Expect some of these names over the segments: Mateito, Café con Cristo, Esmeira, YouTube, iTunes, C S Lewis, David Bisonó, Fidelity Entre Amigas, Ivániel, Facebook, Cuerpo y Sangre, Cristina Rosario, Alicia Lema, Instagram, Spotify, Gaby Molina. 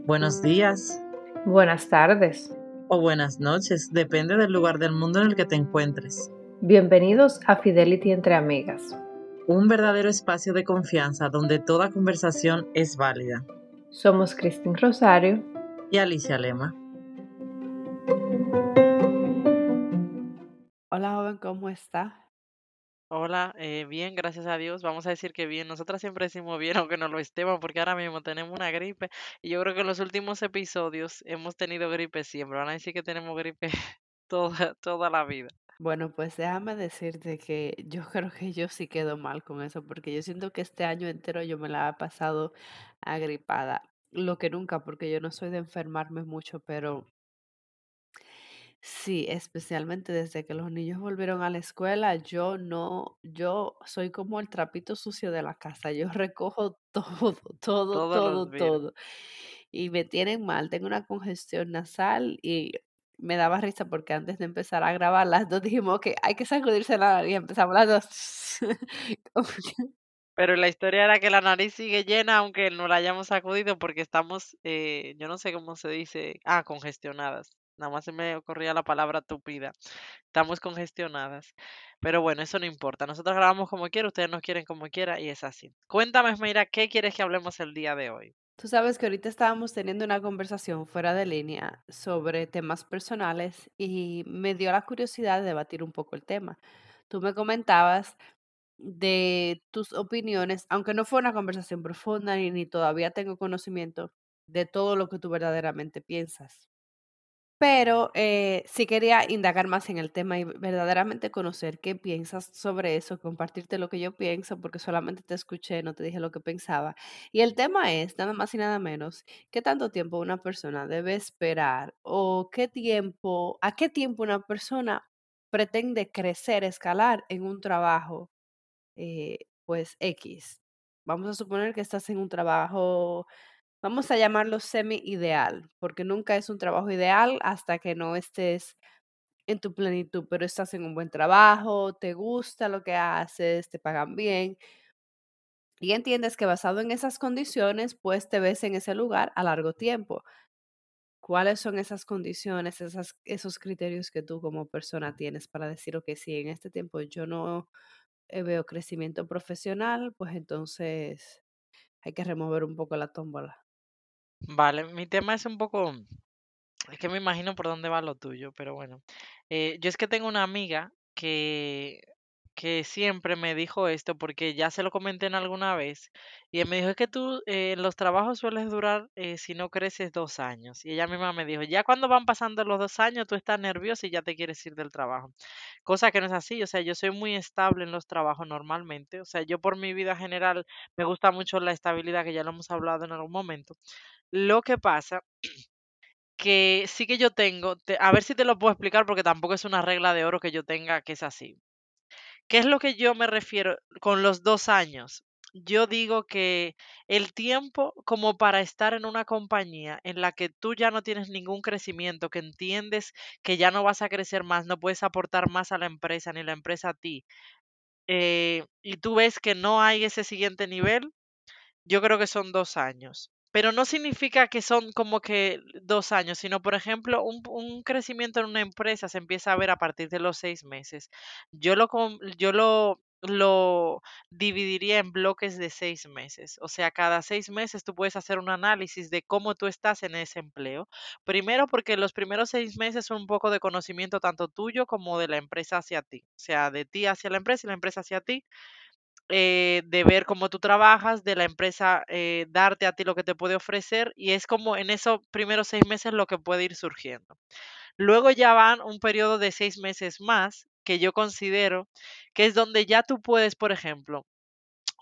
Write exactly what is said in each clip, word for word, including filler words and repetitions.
Buenos días. Buenas tardes. O buenas noches, depende del lugar del mundo en el que te encuentres. Bienvenidos a Fidelity Entre Amigas. Un verdadero espacio de confianza donde toda conversación es válida. Somos Cristina Rosario y Alicia Lema. Hola joven, ¿cómo está? Hola, eh, bien, gracias a Dios. Vamos a decir que bien. Nosotras siempre decimos bien, aunque no lo estemos, porque ahora mismo tenemos una gripe. Y yo creo que en los últimos episodios hemos tenido gripe siempre. Van a decir que tenemos gripe toda, toda la vida. Bueno, pues déjame decirte que yo creo que yo sí quedo mal con eso, porque yo siento que este año entero yo me la he pasado agripada. Lo que nunca, porque yo no soy de enfermarme mucho, pero sí, especialmente desde que los niños volvieron a la escuela, yo no, yo soy como el trapito sucio de la casa. Yo recojo todo, todo, Todos todo, los días. todo. Y me tienen mal, tengo una congestión nasal y me daba risa porque antes de empezar a grabar las dos dijimos que hay que sacudirse la nariz, empezamos las dos. Como que- Pero la historia era que la nariz sigue llena aunque no la hayamos sacudido porque estamos, eh, yo no sé cómo se dice, ah, congestionadas. Nada más se me ocurría la palabra tupida. Estamos congestionadas. Pero bueno, eso no importa. Nosotros grabamos como quiera, ustedes nos quieren como quiera y es así. Cuéntame, Esmeira, ¿qué quieres que hablemos el día de hoy? Tú sabes que ahorita estábamos teniendo una conversación fuera de línea sobre temas personales y me dio la curiosidad de debatir un poco el tema. Tú me comentabas de tus opiniones, aunque no fue una conversación profunda ni, ni todavía tengo conocimiento de todo lo que tú verdaderamente piensas. Pero eh, sí quería indagar más en el tema y verdaderamente conocer qué piensas sobre eso, compartirte lo que yo pienso, porque solamente te escuché, no te dije lo que pensaba. Y el tema es, nada más y nada menos, qué tanto tiempo una persona debe esperar o qué tiempo, a qué tiempo una persona pretende crecer, escalar en un trabajo, eh, pues X. Vamos a suponer que estás en un trabajo, vamos a llamarlo semi-ideal, porque nunca es un trabajo ideal hasta que no estés en tu plenitud, pero estás en un buen trabajo, te gusta lo que haces, te pagan bien y entiendes que basado en esas condiciones, pues te ves en ese lugar a largo tiempo. ¿Cuáles son esas condiciones, esas, esos criterios que tú como persona tienes para decir, ok, si en este tiempo yo no eh, veo crecimiento profesional, pues entonces hay que remover un poco la tómbola? Vale, mi tema es un poco, es que me imagino por dónde va lo tuyo, pero bueno. Eh, yo es que tengo una amiga que, que siempre me dijo esto porque ya se lo comenté en alguna vez y ella me dijo, es que tú eh, los trabajos sueles durar eh, si no creces dos años. Y ella misma me dijo, ya cuando van pasando los dos años tú estás nerviosa y ya te quieres ir del trabajo. Cosa que no es así, o sea, yo soy muy estable en los trabajos normalmente, o sea, yo por mi vida general me gusta mucho la estabilidad que ya lo hemos hablado en algún momento. Lo que pasa que sí que yo tengo, te- a ver si te lo puedo explicar porque tampoco es una regla de oro que yo tenga que es así. ¿Qué es lo que yo me refiero con los dos años? Yo digo que el tiempo como para estar en una compañía en la que tú ya no tienes ningún crecimiento, que entiendes que ya no vas a crecer más, no puedes aportar más a la empresa ni la empresa a ti, eh, y tú ves que no hay ese siguiente nivel, yo creo que son dos años. Pero no significa que son como que dos años, sino, por ejemplo, un, un crecimiento en una empresa se empieza a ver a partir de los seis meses. Yo lo, com- yo lo, lo dividiría en bloques de seis meses. O sea, cada seis meses tú puedes hacer un análisis de cómo tú estás en ese empleo. Primero, porque los primeros seis meses son un poco de conocimiento tanto tuyo como de la empresa hacia ti. O sea, de ti hacia la empresa y la empresa hacia ti, eh, de ver cómo tú trabajas, de la empresa eh, darte a ti lo que te puede ofrecer y es como en esos primeros seis meses lo que puede ir surgiendo. Luego ya van un periodo de seis meses más que yo considero que es donde ya tú puedes, por ejemplo,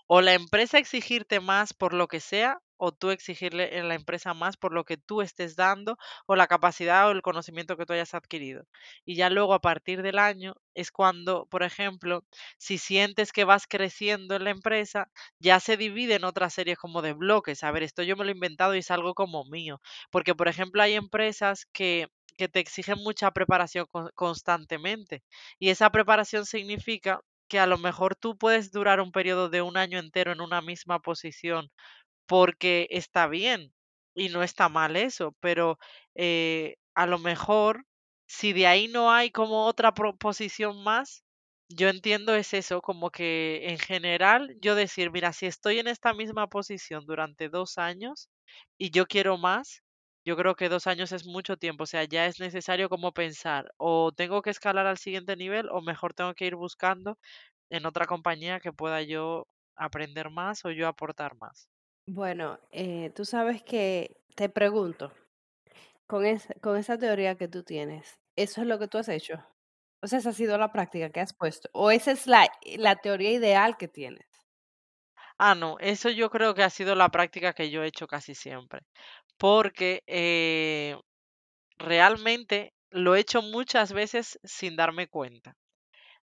o la empresa exigirte más por lo que sea, o tú exigirle a la empresa más por lo que tú estés dando, o la capacidad o el conocimiento que tú hayas adquirido. Y ya luego a partir del año es cuando, por ejemplo, si sientes que vas creciendo en la empresa, ya se divide en otras series como de bloques. A ver, esto yo me lo he inventado y es algo como mío. Porque, por ejemplo, hay empresas que, que te exigen mucha preparación con- constantemente. Y esa preparación significa que a lo mejor tú puedes durar un periodo de un año entero en una misma posición porque está bien y no está mal eso, pero eh, a lo mejor si de ahí no hay como otra proposición más, yo entiendo es eso, como que en general yo decir, mira, si estoy en esta misma posición durante dos años y yo quiero más, yo creo que dos años es mucho tiempo, o sea, ya es necesario como pensar, o tengo que escalar al siguiente nivel o mejor tengo que ir buscando en otra compañía que pueda yo aprender más o yo aportar más. Bueno, eh, tú sabes que te pregunto, con, es- con esa teoría que tú tienes, ¿eso es lo que tú has hecho? O sea, esa ha sido la práctica que has puesto. ¿O esa es la, la teoría ideal que tienes? Ah, no, eso yo creo que ha sido la práctica que yo he hecho casi siempre, porque eh, realmente lo he hecho muchas veces sin darme cuenta.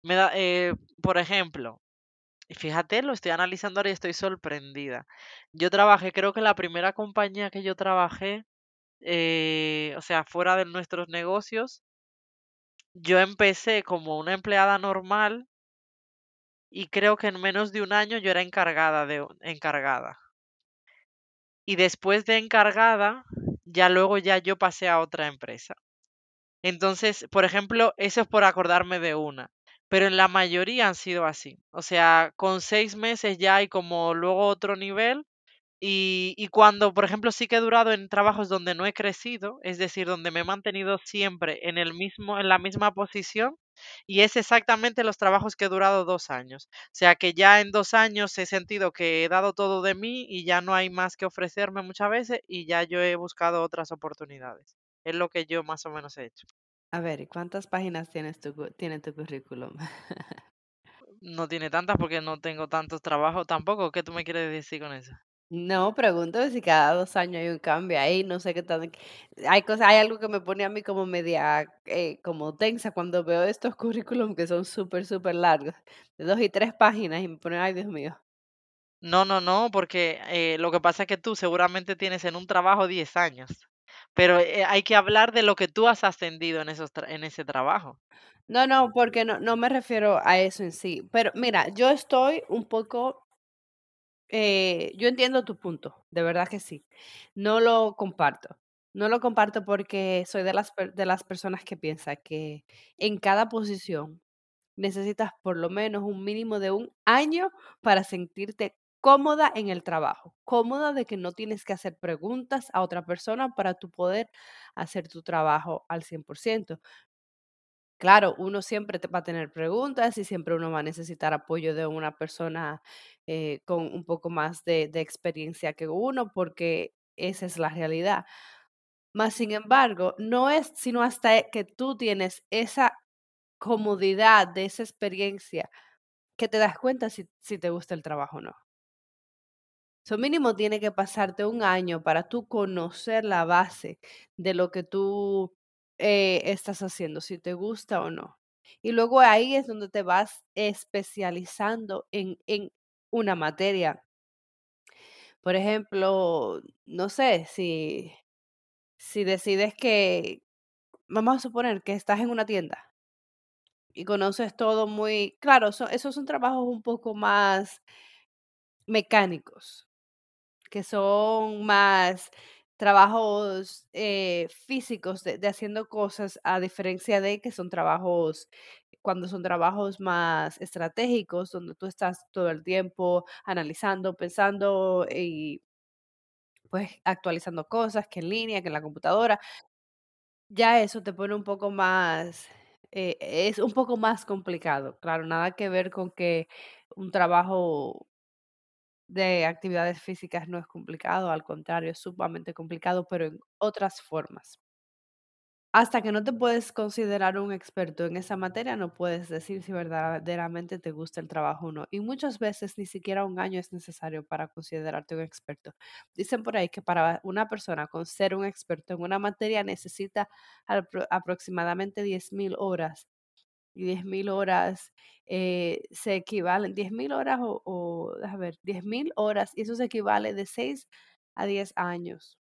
Me da, eh, por ejemplo, y fíjate, lo estoy analizando ahora y estoy sorprendida. Yo trabajé, creo que la primera compañía que yo trabajé, eh, o sea, fuera de nuestros negocios, yo empecé como una empleada normal y creo que en menos de un año yo era encargada de encargada. Y después de encargada, ya luego ya yo pasé a otra empresa. Entonces, por ejemplo, eso es por acordarme de una, pero en la mayoría han sido así. O sea, con seis meses ya hay como luego otro nivel y, y cuando, por ejemplo, sí que he durado en trabajos donde no he crecido, es decir, donde me he mantenido siempre en el mismo, en la misma posición y es exactamente los trabajos que he durado dos años. O sea, que ya en dos años he sentido que he dado todo de mí y ya no hay más que ofrecerme muchas veces y ya yo he buscado otras oportunidades. Es lo que yo más o menos he hecho. A ver, ¿y cuántas páginas tienes tu, cu- tiene tu currículum? No tiene tantas porque no tengo tantos trabajos tampoco. ¿Qué tú me quieres decir con eso? No, pregunto si cada dos años hay un cambio ahí, no sé qué tan... Hay cosas, hay algo que me pone a mí como media, eh, como tensa cuando veo estos currículums que son súper, súper largos, de dos y tres páginas y me pone, ay, Dios mío. No, no, no, porque eh, lo que pasa es que tú seguramente tienes en un trabajo diez años, pero eh, hay que hablar de lo que tú has ascendido en, esos tra- en ese trabajo. No, no, porque no, no me refiero a eso en sí. Pero mira, yo estoy un poco, eh, yo entiendo tu punto, de verdad que sí. No lo comparto. No lo comparto porque soy de las, per- de las personas que piensa que en cada posición necesitas por lo menos un mínimo de un año para sentirte cómoda en el trabajo, cómoda de que no tienes que hacer preguntas a otra persona para tú poder hacer tu trabajo al cien por ciento. Claro, uno siempre te va a tener preguntas y siempre uno va a necesitar apoyo de una persona eh, con un poco más de, de experiencia que uno, porque esa es la realidad. Más sin embargo, no es sino hasta que tú tienes esa comodidad de esa experiencia que te das cuenta si, si te gusta el trabajo o no. So mínimo tiene que pasarte un año para tú conocer la base de lo que tú eh, estás haciendo, si te gusta o no. Y luego ahí es donde te vas especializando en, en una materia. Por ejemplo, no sé, si, si decides que, vamos a suponer que estás en una tienda y conoces todo muy, claro, so- esos son trabajos un poco más mecánicos, que son más trabajos eh, físicos de, de haciendo cosas, a diferencia de que son trabajos, cuando son trabajos más estratégicos, donde tú estás todo el tiempo analizando, pensando y pues actualizando cosas, que en línea, que en la computadora, ya eso te pone un poco más, eh, es un poco más complicado, claro, nada que ver con que un trabajo de actividades físicas no es complicado, al contrario, es sumamente complicado, pero en otras formas. Hasta que no te puedes considerar un experto en esa materia, no puedes decir si verdaderamente te gusta el trabajo o no. Y muchas veces ni siquiera un año es necesario para considerarte un experto. Dicen por ahí que para una persona con ser un experto en una materia necesita apro- aproximadamente diez mil horas y diez mil horas eh, se equivalen, diez mil horas o, o déjame ver, diez mil horas, y eso se equivale de seis a diez años.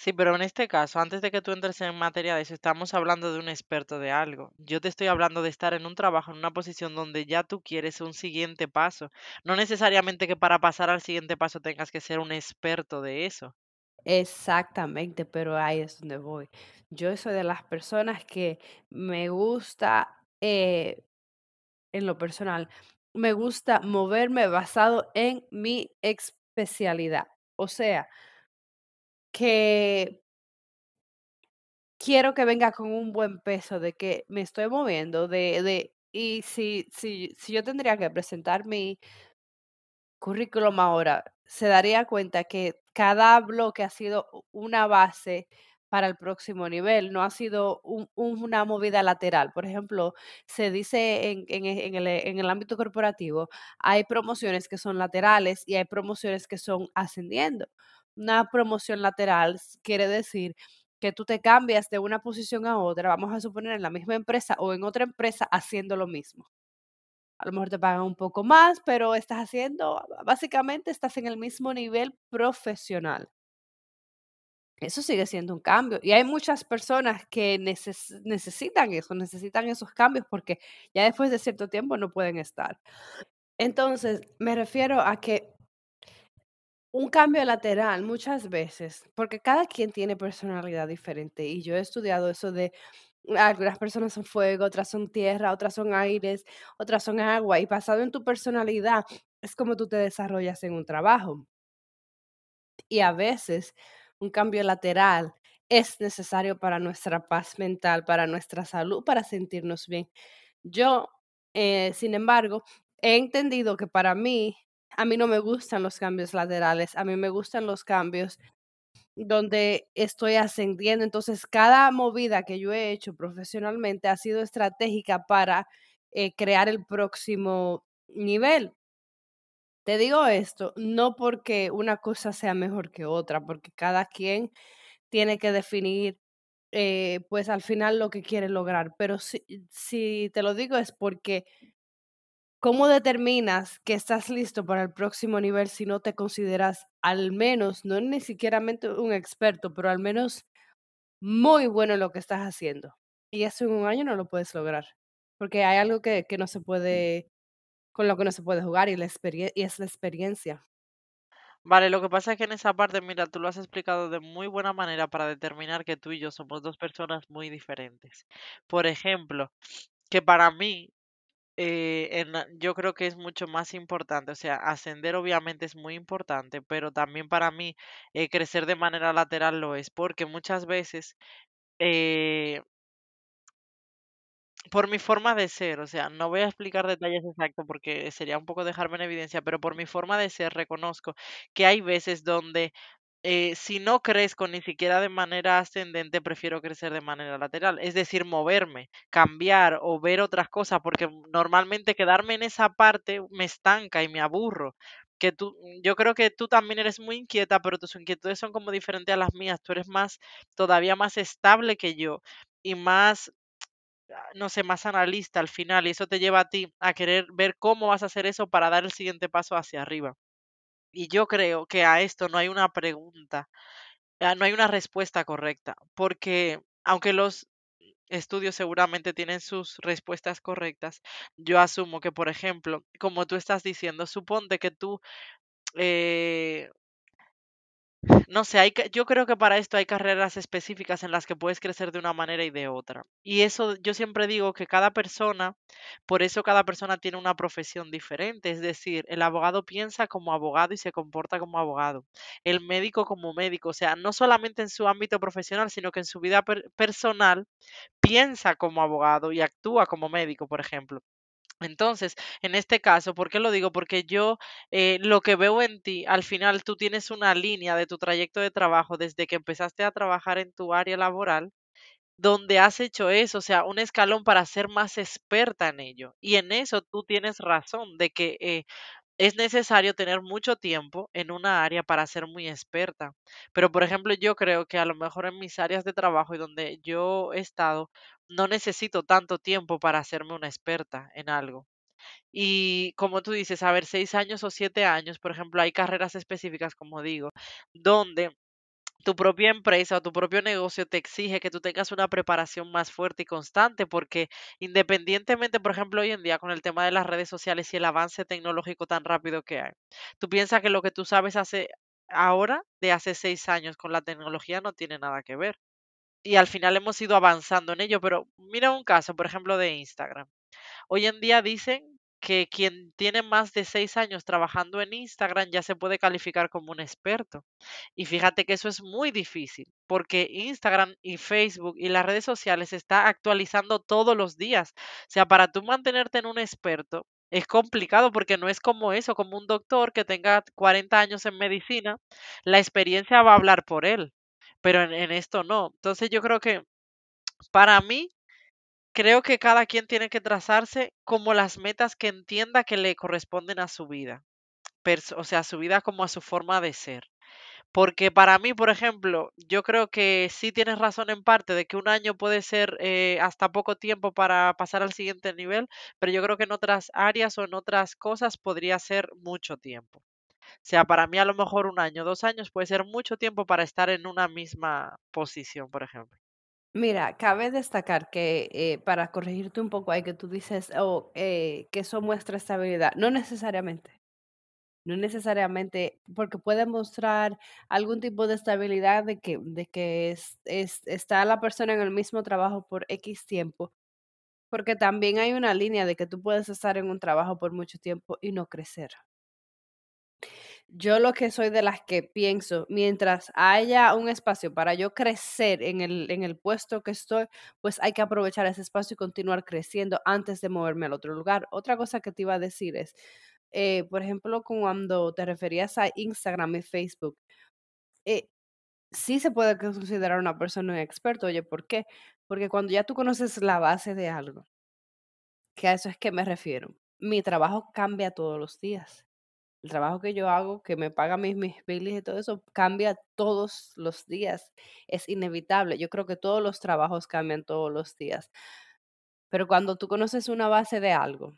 Sí, pero en este caso, antes de que tú entres en materia de eso, estamos hablando de un experto de algo. Yo te estoy hablando de estar en un trabajo, en una posición donde ya tú quieres un siguiente paso. No necesariamente que para pasar al siguiente paso tengas que ser un experto de eso. Exactamente, pero ahí es donde voy. Yo soy de las personas que me gusta, eh, en lo personal, me gusta moverme basado en mi especialidad. O sea, que quiero que venga con un buen peso de que me estoy moviendo, de, de, y si, si, si yo tendría que presentar mi currículum ahora, se daría cuenta que cada bloque ha sido u- una base para el próximo nivel, no ha sido un- un- una movida lateral. Por ejemplo, se dice en, en e- en el, e- en el ámbito corporativo, hay promociones que son laterales y hay promociones que son ascendiendo. Una promoción lateral s- quiere decir que tú te cambias de una posición a otra, vamos a suponer en la misma empresa o en otra empresa haciendo lo mismo. A lo mejor te pagan un poco más, pero estás haciendo, básicamente estás en el mismo nivel profesional. Eso sigue siendo un cambio. Y hay muchas personas que neces- necesitan eso, necesitan esos cambios porque ya después de cierto tiempo no pueden estar. Entonces, me refiero a que un cambio lateral muchas veces, porque cada quien tiene personalidad diferente y yo he estudiado eso de algunas personas son fuego, otras son tierra, otras son aires, otras son agua y basado en tu personalidad es como tú te desarrollas en un trabajo y a veces un cambio lateral es necesario para nuestra paz mental, para nuestra salud, para sentirnos bien. Yo, eh, sin embargo, he entendido que para mí, a mí no me gustan los cambios laterales, a mí me gustan los cambios donde estoy ascendiendo. Entonces, cada movida que yo he hecho profesionalmente ha sido estratégica para eh, crear el próximo nivel. Te digo esto, no porque una cosa sea mejor que otra, porque cada quien tiene que definir, eh, pues al final lo que quiere lograr. Pero si, si te lo digo es porque, ¿cómo determinas que estás listo para el próximo nivel si no te consideras al menos, no ni siquiera mente un experto, pero al menos muy bueno en lo que estás haciendo? Y eso en un año no lo puedes lograr, porque hay algo que, que no se puede, con lo que no se puede jugar y, la experie- y es la experiencia. Vale, lo que pasa es que en esa parte, mira, tú lo has explicado de muy buena manera para determinar que tú y yo somos dos personas muy diferentes. Por ejemplo, que para mí, eh, en la- yo creo que es mucho más importante, o sea, ascender obviamente es muy importante, pero también para mí eh, crecer de manera lateral lo es, porque muchas veces eh, por mi forma de ser, o sea, no voy a explicar detalles exactos porque sería un poco dejarme en evidencia, pero por mi forma de ser reconozco que hay veces donde eh, si no crezco ni siquiera de manera ascendente, prefiero crecer de manera lateral, es decir, moverme, cambiar o ver otras cosas, porque m- normalmente quedarme en esa parte me estanca y me aburro. Que tú, yo creo que tú también eres muy inquieta, pero tus inquietudes son como diferentes a las mías. Tú eres más, todavía más estable que yo y más ah, no sé, más analista al final, y eso te lleva a ti a querer ver cómo vas a hacer eso para dar el siguiente paso hacia arriba. Y yo creo que a esto no hay una pregunta, ah, no hay una respuesta correcta, porque aunque los estudios seguramente tienen sus respuestas correctas, yo asumo que, por ejemplo, como tú estás diciendo, suponte que tú eh, no sé, hay, ca- yo creo que para esto hay carreras específicas en las que puedes crecer de una manera y de otra. Y eso yo siempre digo que cada persona, por eso cada persona tiene una profesión diferente. Es decir, el abogado piensa como abogado y se comporta como abogado. El médico como médico. O sea, no solamente en su ámbito profesional, sino que en su vida per- personal piensa como abogado y actúa como médico, por ejemplo. Entonces, en este caso, ¿por qué lo digo? Porque yo eh, lo que veo en ti, al final tú tienes una línea de tu trayecto de trabajo desde que empezaste a trabajar en tu área laboral, donde has hecho eso, o sea, un escalón para ser más experta en ello. Y en eso tú tienes razón de que eh, es necesario tener mucho tiempo en una área para ser muy experta. Pero, por ejemplo, yo creo que a lo mejor en mis áreas de trabajo y donde yo he estado, no necesito tanto tiempo para hacerme una experta en algo. Y como tú dices, a ver, seis años o siete años, por ejemplo, hay carreras específicas, como digo, donde Tu propia empresa o tu propio negocio te exige que tú tengas una preparación más fuerte y constante, porque independientemente, por ejemplo, hoy en día con el tema de las redes sociales y el avance tecnológico tan rápido que hay, tú piensas que lo que tú sabes hace ahora de hace seis años con la tecnología no tiene nada que ver. Y al final hemos ido avanzando en ello, pero mira un caso, por ejemplo, de Instagram. Hoy en día dicen que quien tiene más de seis años trabajando en Instagram ya se puede calificar como un experto. Y fíjate que eso es muy difícil, porque Instagram y Facebook y las redes sociales se está actualizando todos los días. O sea, para tú mantenerte en un experto es complicado, porque no es como eso, como un doctor que tenga cuarenta años en medicina, la experiencia va a hablar por él, pero en, en esto no. Entonces yo creo que para mí, creo que cada quien tiene que trazarse como las metas que entienda que le corresponden a su vida, Pers- o sea, a su vida como a su forma de ser. Porque para mí, por ejemplo, yo creo que sí tienes razón en parte de que un año puede ser eh, hasta poco tiempo para pasar al siguiente nivel, pero yo creo que en otras áreas o en otras cosas podría ser mucho tiempo. O sea, para mí a lo mejor un año, dos años puede ser mucho tiempo para estar en una misma posición, por ejemplo. Mira, cabe destacar que eh, para corregirte un poco ahí que tú dices oh, eh, que eso muestra estabilidad, no necesariamente, no necesariamente, porque puede mostrar algún tipo de estabilidad de que, de que es- es- está la persona en el mismo trabajo por X tiempo, porque también hay una línea de que tú puedes estar en un trabajo por mucho tiempo y no crecer. Yo lo que soy de las que pienso, mientras haya un espacio para yo crecer en el, en el puesto que estoy, pues hay que aprovechar ese espacio y continuar creciendo antes de moverme al otro lugar. Otra cosa que te iba a decir es, eh, por ejemplo, cuando te referías a Instagram y Facebook, eh, sí se puede considerar una persona un experto. Oye, ¿por qué? Porque cuando ya tú conoces la base de algo, que a eso es que me refiero, mi trabajo cambia todos los días. El trabajo que yo hago, que me paga mis, mis bilis y todo eso, cambia todos los días. Es inevitable. Yo creo que todos los trabajos cambian todos los días. Pero cuando tú conoces una base de algo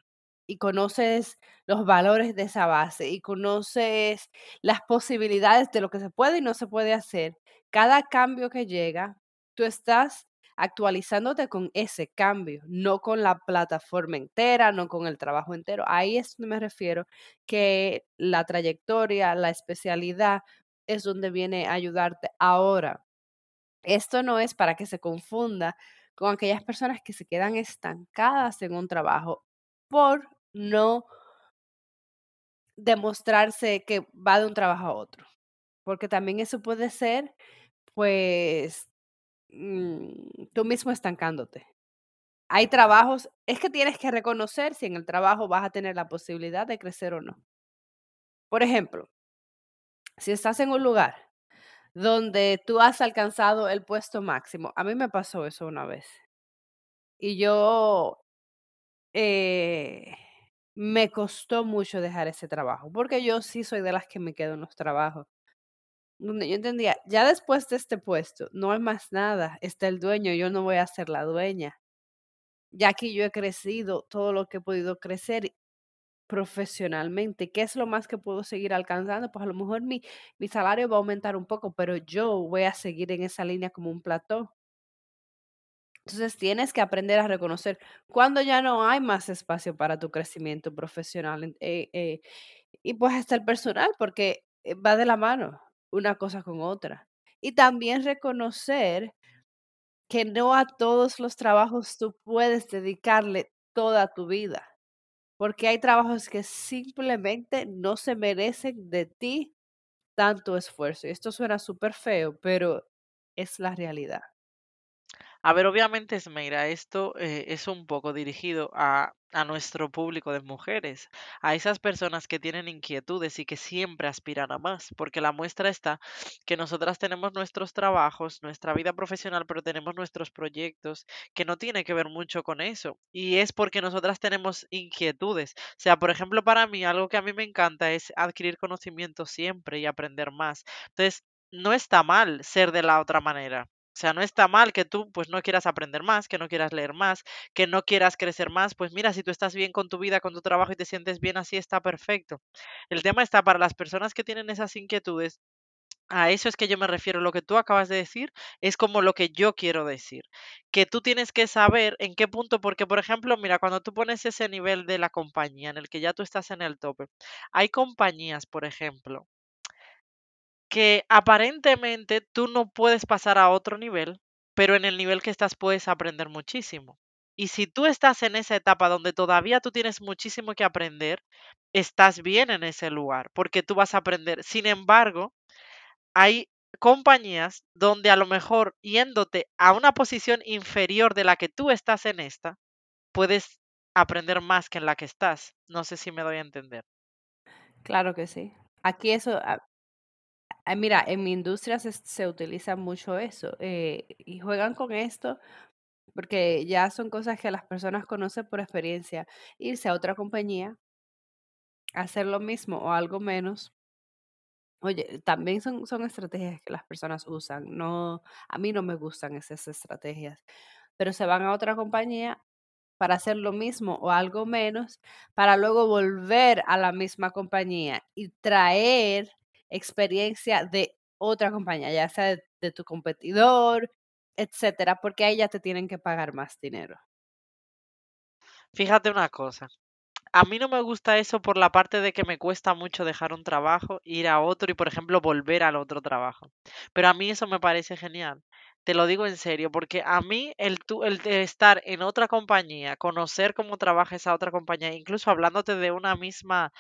y conoces los valores de esa base y conoces las posibilidades de lo que se puede y no se puede hacer, cada cambio que llega, tú estás actualizándote con ese cambio, no con la plataforma entera, no con el trabajo entero. Ahí es donde me refiero que la trayectoria, la especialidad es donde viene a ayudarte ahora. Esto no es para que se confunda con aquellas personas que se quedan estancadas en un trabajo por no demostrarse que va de un trabajo a otro. Porque también eso puede ser, pues, mm, tú mismo estancándote. Hay trabajos, es que tienes que reconocer si en el trabajo vas a tener la posibilidad de crecer o no. Por ejemplo, si estás en un lugar donde tú has alcanzado el puesto máximo, a mí me pasó eso una vez y yo eh, me costó mucho dejar ese trabajo, porque yo sí soy de las que me quedo en los trabajos. Donde yo entendía, ya después de este puesto, no hay más nada, está el dueño, yo no voy a ser la dueña. Ya que yo he crecido todo lo que he podido crecer profesionalmente, ¿qué es lo más que puedo seguir alcanzando? Pues a lo mejor mi, mi salario va a aumentar un poco, pero yo voy a seguir en esa línea como un plató. Entonces tienes que aprender a reconocer cuando ya no hay más espacio para tu crecimiento profesional en- eh, eh, y pues hasta el personal, porque eh, va de la mano una cosa con otra. Y también reconocer que no a todos los trabajos tú puedes dedicarle toda tu vida, porque hay trabajos que simplemente no se merecen de ti tanto esfuerzo. Y esto suena súper feo, pero es la realidad. A ver, obviamente, Esmeira, esto eh, es un poco dirigido a, a nuestro público de mujeres, a esas personas que tienen inquietudes y que siempre aspiran a más, porque la muestra está que nosotras tenemos nuestros trabajos, nuestra vida profesional, pero tenemos nuestros proyectos, que no tiene que ver mucho con eso, y es porque nosotras tenemos inquietudes. O sea, por ejemplo, para mí, algo que a mí me encanta es adquirir conocimiento siempre y aprender más. Entonces, no está mal ser de la otra manera. O sea, no está mal que tú pues no quieras aprender más, que no quieras leer más, que no quieras crecer más. Pues mira, si tú estás bien con tu vida, con tu trabajo y te sientes bien así, está perfecto. El tema está para las personas que tienen esas inquietudes A eso es que yo me refiero. Lo que tú acabas de decir es como lo que yo quiero decir, que tú tienes que saber en qué punto, porque por ejemplo, mira, cuando tú pones ese nivel de la compañía en el que ya tú estás en el tope, hay compañías, por ejemplo, que aparentemente tú no puedes pasar a otro nivel, pero en el nivel que estás puedes aprender muchísimo. Y si tú estás en esa etapa donde todavía tú tienes muchísimo que aprender, estás bien en ese lugar, porque tú vas a aprender. Sin embargo, hay compañías donde a lo mejor yéndote a una posición inferior de la que tú estás en esta, puedes aprender más que en la que estás. No sé si me doy a entender. Claro que sí. Aquí eso, a- a- mira, en mi industria se, se utiliza mucho eso eh, y juegan con esto porque ya son cosas que las personas conocen por experiencia. Irse a otra compañía, hacer lo mismo o algo menos. Oye, también son, son estrategias que las personas usan. No, a mí no me gustan esas estrategias, pero se van a otra compañía para hacer lo mismo o algo menos, para luego volver a la misma compañía y traer experiencia de otra compañía, ya sea de, de tu competidor, etcétera, porque ahí ya te tienen que pagar más dinero. Fíjate una cosa. A mí no me gusta eso por la parte de que me cuesta mucho dejar un trabajo, ir a otro y, por ejemplo, volver al otro trabajo. Pero a mí eso me parece genial. Te lo digo en serio, porque a mí el, tú- el de estar en otra compañía, conocer cómo trabaja esa otra compañía, incluso hablándote de una misma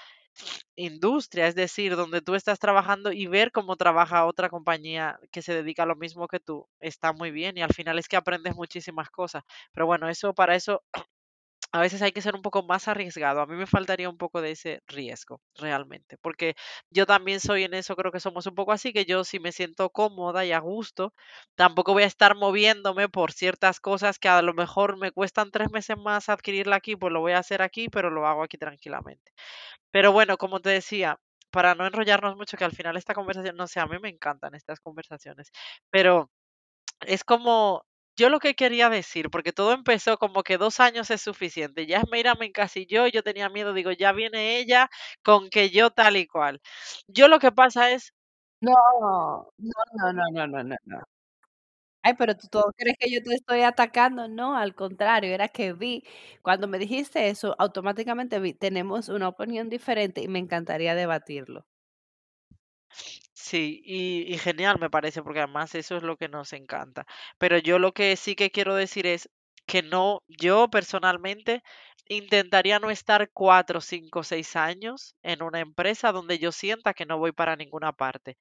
industria, es decir, donde tú estás trabajando y ver cómo trabaja otra compañía que se dedica a lo mismo que tú, está muy bien y al final es que aprendes muchísimas cosas. Pero bueno, eso para eso a veces hay que ser un poco más arriesgado. A mí me faltaría un poco de ese riesgo, realmente, porque yo también soy en eso, creo que somos un poco así, que yo si me siento cómoda y a gusto, tampoco voy a estar moviéndome por ciertas cosas que a lo mejor me cuestan tres meses más adquirirla aquí, pues lo voy a hacer aquí, pero lo hago aquí tranquilamente. Pero bueno, como te decía, para no enrollarnos mucho, que al final esta conversación, no sé, a mí me encantan estas conversaciones, pero es como, yo lo que quería decir, porque todo empezó como que dos años es suficiente, ya Esmeira me encasilló, yo tenía miedo, digo, ya viene ella con que yo tal y cual. Yo lo que pasa es, No, no, no, no, no, no, no, no. Ay, pero tú, tú crees que yo te estoy atacando. No, al contrario, era que vi, cuando me dijiste eso, automáticamente vi, tenemos una opinión diferente y me encantaría debatirlo. sí, y, y genial me parece, porque además eso es lo que nos encanta. Pero yo lo que sí que quiero decir es que no, yo personalmente intentaría no estar cuatro, cinco, seis años en una empresa donde yo sienta que no voy para ninguna parte.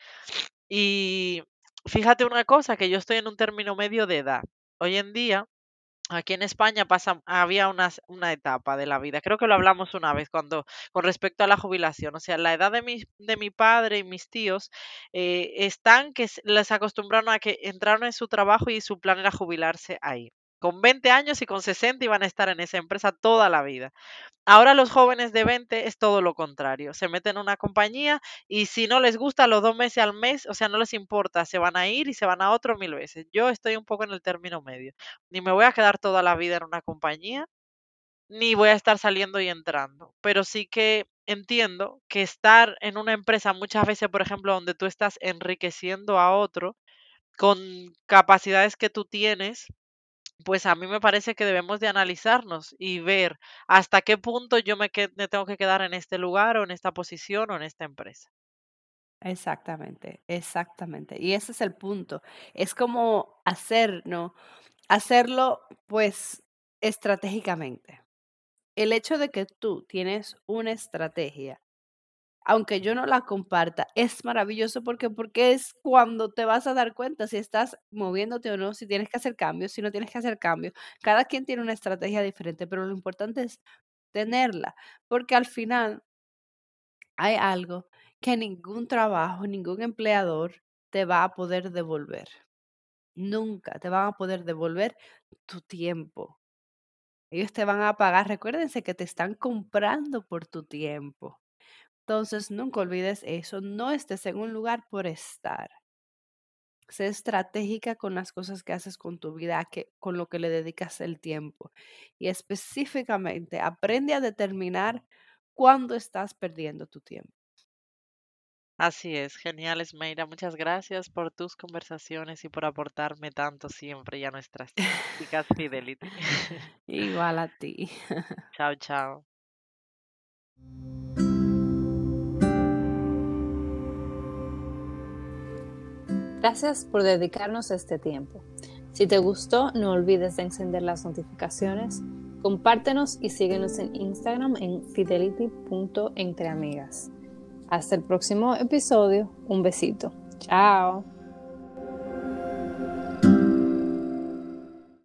Y fíjate una cosa, que yo estoy en un término medio de edad. Hoy en día, aquí en España pasa, había unas- una etapa de la vida, creo que lo hablamos una vez cuando, con respecto a la jubilación, o sea, la edad de mi, de mi padre y mis tíos eh, están que s- les acostumbraron a que entraron en su trabajo y su plan era jubilarse ahí. Con veinte años y con sesenta iban a estar en esa empresa toda la vida. Ahora los jóvenes de veinte es todo lo contrario. Se meten en una compañía y si no les gusta los dos meses al mes, o sea, no les importa, se van a ir y se van a otro mil veces. Yo estoy un poco en el término medio. Ni me voy a quedar toda la vida en una compañía, ni voy a estar saliendo y entrando. Pero sí que entiendo que estar en una empresa muchas veces, por ejemplo, donde tú estás enriqueciendo a otro con capacidades que tú tienes, pues a mí me parece que debemos de analizarnos y ver hasta qué punto yo me, que- me tengo que quedar en este lugar o en esta posición o en esta empresa. Exactamente, exactamente. Y ese es el punto. Es como hacer, ¿no? Hacerlo, pues, estratégicamente. El hecho de que tú tienes una estrategia, aunque yo no la comparta, es maravilloso porque, porque es cuando te vas a dar cuenta si estás moviéndote o no, si tienes que hacer cambios, si no tienes que hacer cambios. Cada quien tiene una estrategia diferente, pero lo importante es tenerla, porque al final hay algo que ningún trabajo, ningún empleador te va a poder devolver. Nunca te van a poder devolver tu tiempo. Ellos te van a pagar. Recuérdense que te están comprando por tu tiempo. Entonces, nunca olvides eso. No estés en un lugar por estar. Sé estratégica con las cosas que haces con tu vida, que, con lo que le dedicas el tiempo. Y específicamente, aprende a determinar cuándo estás perdiendo tu tiempo. Así es, genial, Esmeira. Muchas gracias por tus conversaciones y por aportarme tanto siempre y a nuestras chicas Fidelity. Igual a ti. Chao, chao. Gracias por dedicarnos este tiempo. Si te gustó, no olvides de encender las notificaciones, compártenos y síguenos en Instagram en fidelity punto entre amigas. Hasta el próximo episodio. Un besito. Chao.